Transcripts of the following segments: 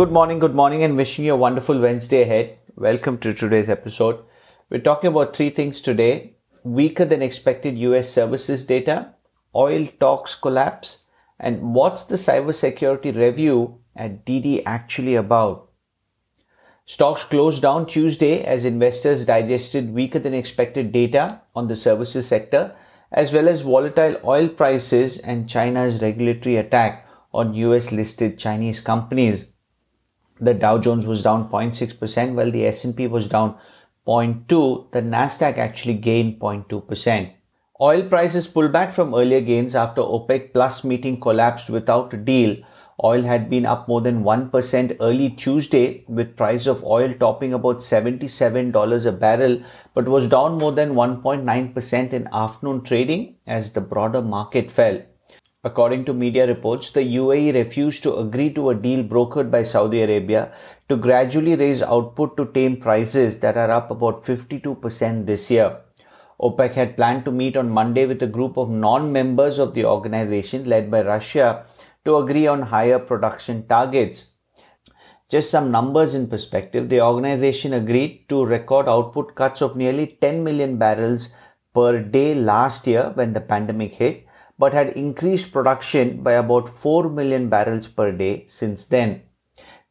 Good morning, and wishing you a wonderful Wednesday ahead. Welcome to today's episode. We're talking about three things today: weaker than expected US services data, oil talks collapse, and what's the cybersecurity review at Didi actually about? Stocks closed down Tuesday as investors digested weaker than expected data on the services sector, as well as volatile oil prices and China's regulatory attack on US listed Chinese companies. The Dow Jones was down 0.6%, while the S&P was down 0.2%. The Nasdaq actually gained 0.2%. Oil prices pulled back from earlier gains after OPEC Plus meeting collapsed without a deal. Oil had been up more than 1% early Tuesday, with price of oil topping about $77 a barrel, but was down more than 1.9% in afternoon trading as the broader market fell. According to media reports, the UAE refused to agree to a deal brokered by Saudi Arabia to gradually raise output to tame prices that are up about 52% this year. OPEC had planned to meet on Monday with a group of non-members of the organization led by Russia to agree on higher production targets. Just some numbers in perspective, the organization agreed to record output cuts of nearly 10 million barrels per day last year when the pandemic hit, but had increased production by about 4 million barrels per day since then.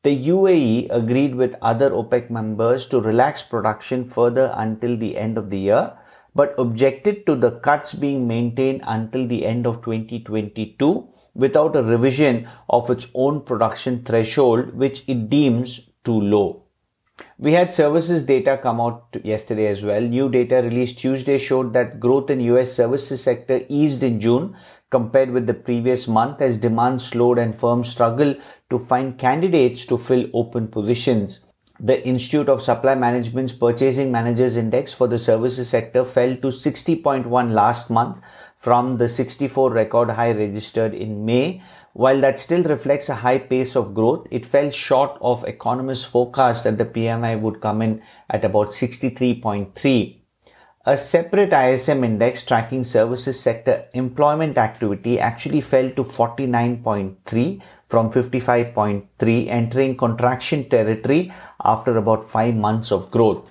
The UAE agreed with other OPEC members to relax production further until the end of the year, but objected to the cuts being maintained until the end of 2022 without a revision of its own production threshold, which it deems too low. We had services data come out yesterday as well. New data released Tuesday showed that growth in US services sector eased in June compared with the previous month as demand slowed and firms struggle to find candidates to fill open positions. The Institute of Supply Management's Purchasing Managers Index for the services sector fell to 60.1 last month from the 64 record high registered in May. While that still reflects a high pace of growth, it fell short of economists' forecast that the PMI would come in at about 63.3. A separate ISM index tracking services sector employment activity actually fell to 49.3 from 55.3, entering contraction territory after about 5 months of growth.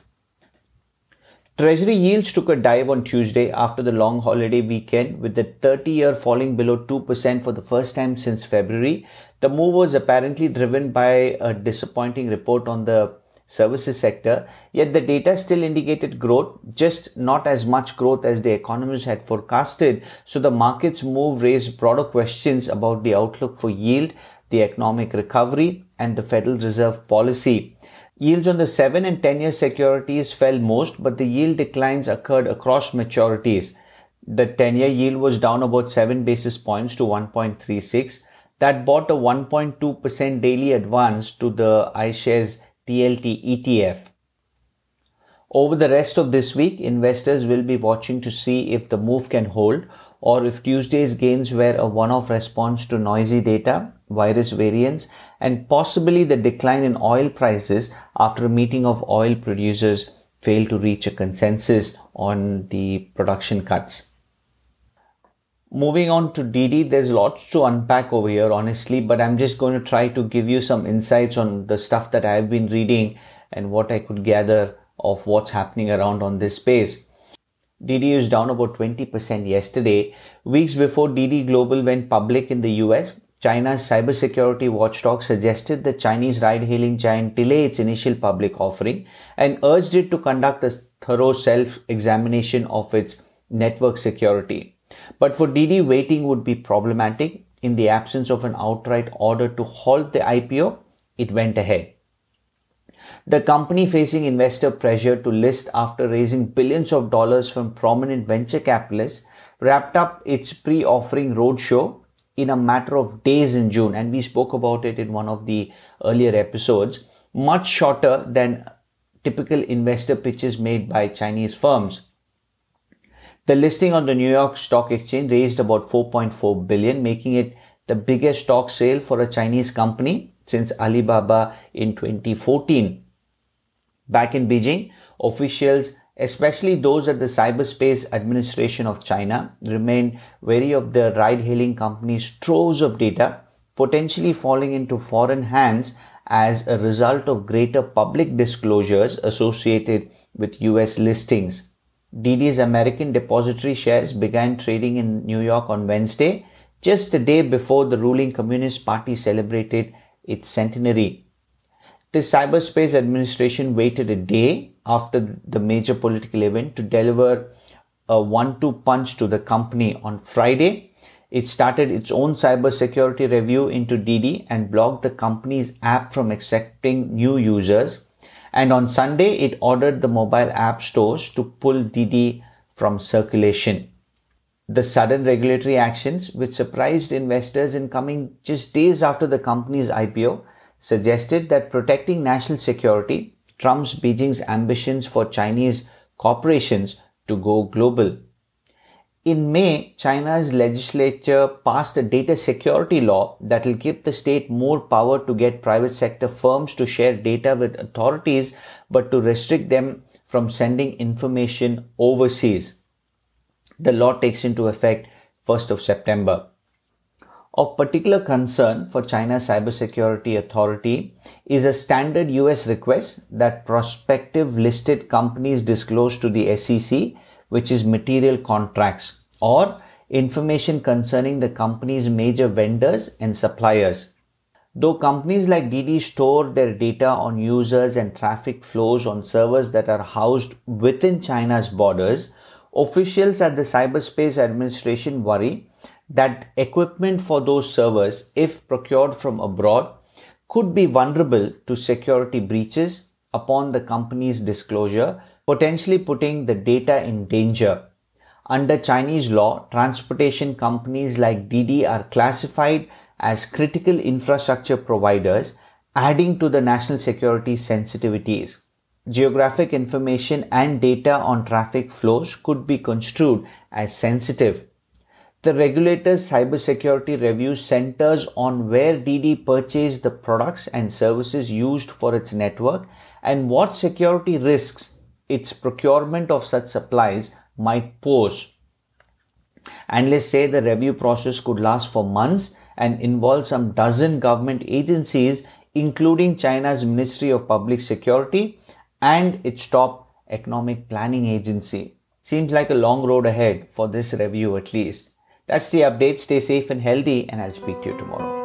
Treasury yields took a dive on Tuesday after the long holiday weekend, with the 30-year falling below 2% for the first time since February. The move was apparently driven by a disappointing report on the services sector, yet the data still indicated growth, just not as much growth as the economists had forecasted. So the market's move raised broader questions about the outlook for yield, the economic recovery, and the Federal Reserve policy. Yields on the 7 and 10-year securities fell most, but the yield declines occurred across maturities. The 10-year yield was down about 7 basis points to 1.36. That bought a 1.2% daily advance to the iShares TLT ETF. Over the rest of this week, investors will be watching to see if the move can hold or if Tuesday's gains were a one-off response to noisy data, virus variants, and possibly the decline in oil prices after a meeting of oil producers failed to reach a consensus on the production cuts. Moving on to Didi, there's lots to unpack over here, honestly, but I'm just going to try to give you some insights on the stuff that I've been reading and what I could gather of what's happening around on this space. Didi is down about 20% yesterday. Weeks before Didi Global went public in the US, China's cybersecurity watchdog suggested the Chinese ride-hailing giant delay its initial public offering and urged it to conduct a thorough self-examination of its network security. But for Didi, waiting would be problematic. In the absence of an outright order to halt the IPO, it went ahead. The company, facing investor pressure to list after raising billions of dollars from prominent venture capitalists, wrapped up its pre-offering roadshow in a matter of days in June, and we spoke about it in one of the earlier episodes, much shorter than typical investor pitches made by Chinese firms. The listing on the New York Stock Exchange raised about $4.4 billion, making it the biggest stock sale for a Chinese company since Alibaba in 2014. Back in Beijing, officials, especially those at the Cyberspace Administration of China, remained wary of the ride-hailing company's troves of data, potentially falling into foreign hands as a result of greater public disclosures associated with US listings. Didi's American depository shares began trading in New York on Wednesday, just the day before the ruling Communist Party celebrated its centenary. The Cyberspace Administration waited a day after the major political event to deliver a 1-2 punch to the company. On Friday, it started its own cybersecurity review into Didi and blocked the company's app from accepting new users. And on Sunday, it ordered the mobile app stores to pull Didi from circulation. The sudden regulatory actions, which surprised investors in coming just days after the company's IPO, suggested that protecting national security trumps Beijing's ambitions for Chinese corporations to go global. In May, China's legislature passed a data security law that will give the state more power to get private sector firms to share data with authorities, but to restrict them from sending information overseas. The law takes into effect 1st of September. Of particular concern for China's cybersecurity authority is a standard US request that prospective listed companies disclose to the SEC, which is material contracts or information concerning the company's major vendors and suppliers. Though companies like Didi store their data on users and traffic flows on servers that are housed within China's borders, officials at the Cyberspace Administration worry that equipment for those servers, if procured from abroad, could be vulnerable to security breaches upon the company's disclosure, potentially putting the data in danger. Under Chinese law, transportation companies like Didi are classified as critical infrastructure providers, adding to the national security sensitivities. Geographic information and data on traffic flows could be construed as sensitive. The regulator's cybersecurity review centers on where Didi purchased the products and services used for its network and what security risks its procurement of such supplies might pose. Analysts say the review process could last for months and involve some dozen government agencies, including China's Ministry of Public Security and its top economic planning agency. Seems like a long road ahead for this review at least. That's the update. Stay safe and healthy, and I'll speak to you tomorrow.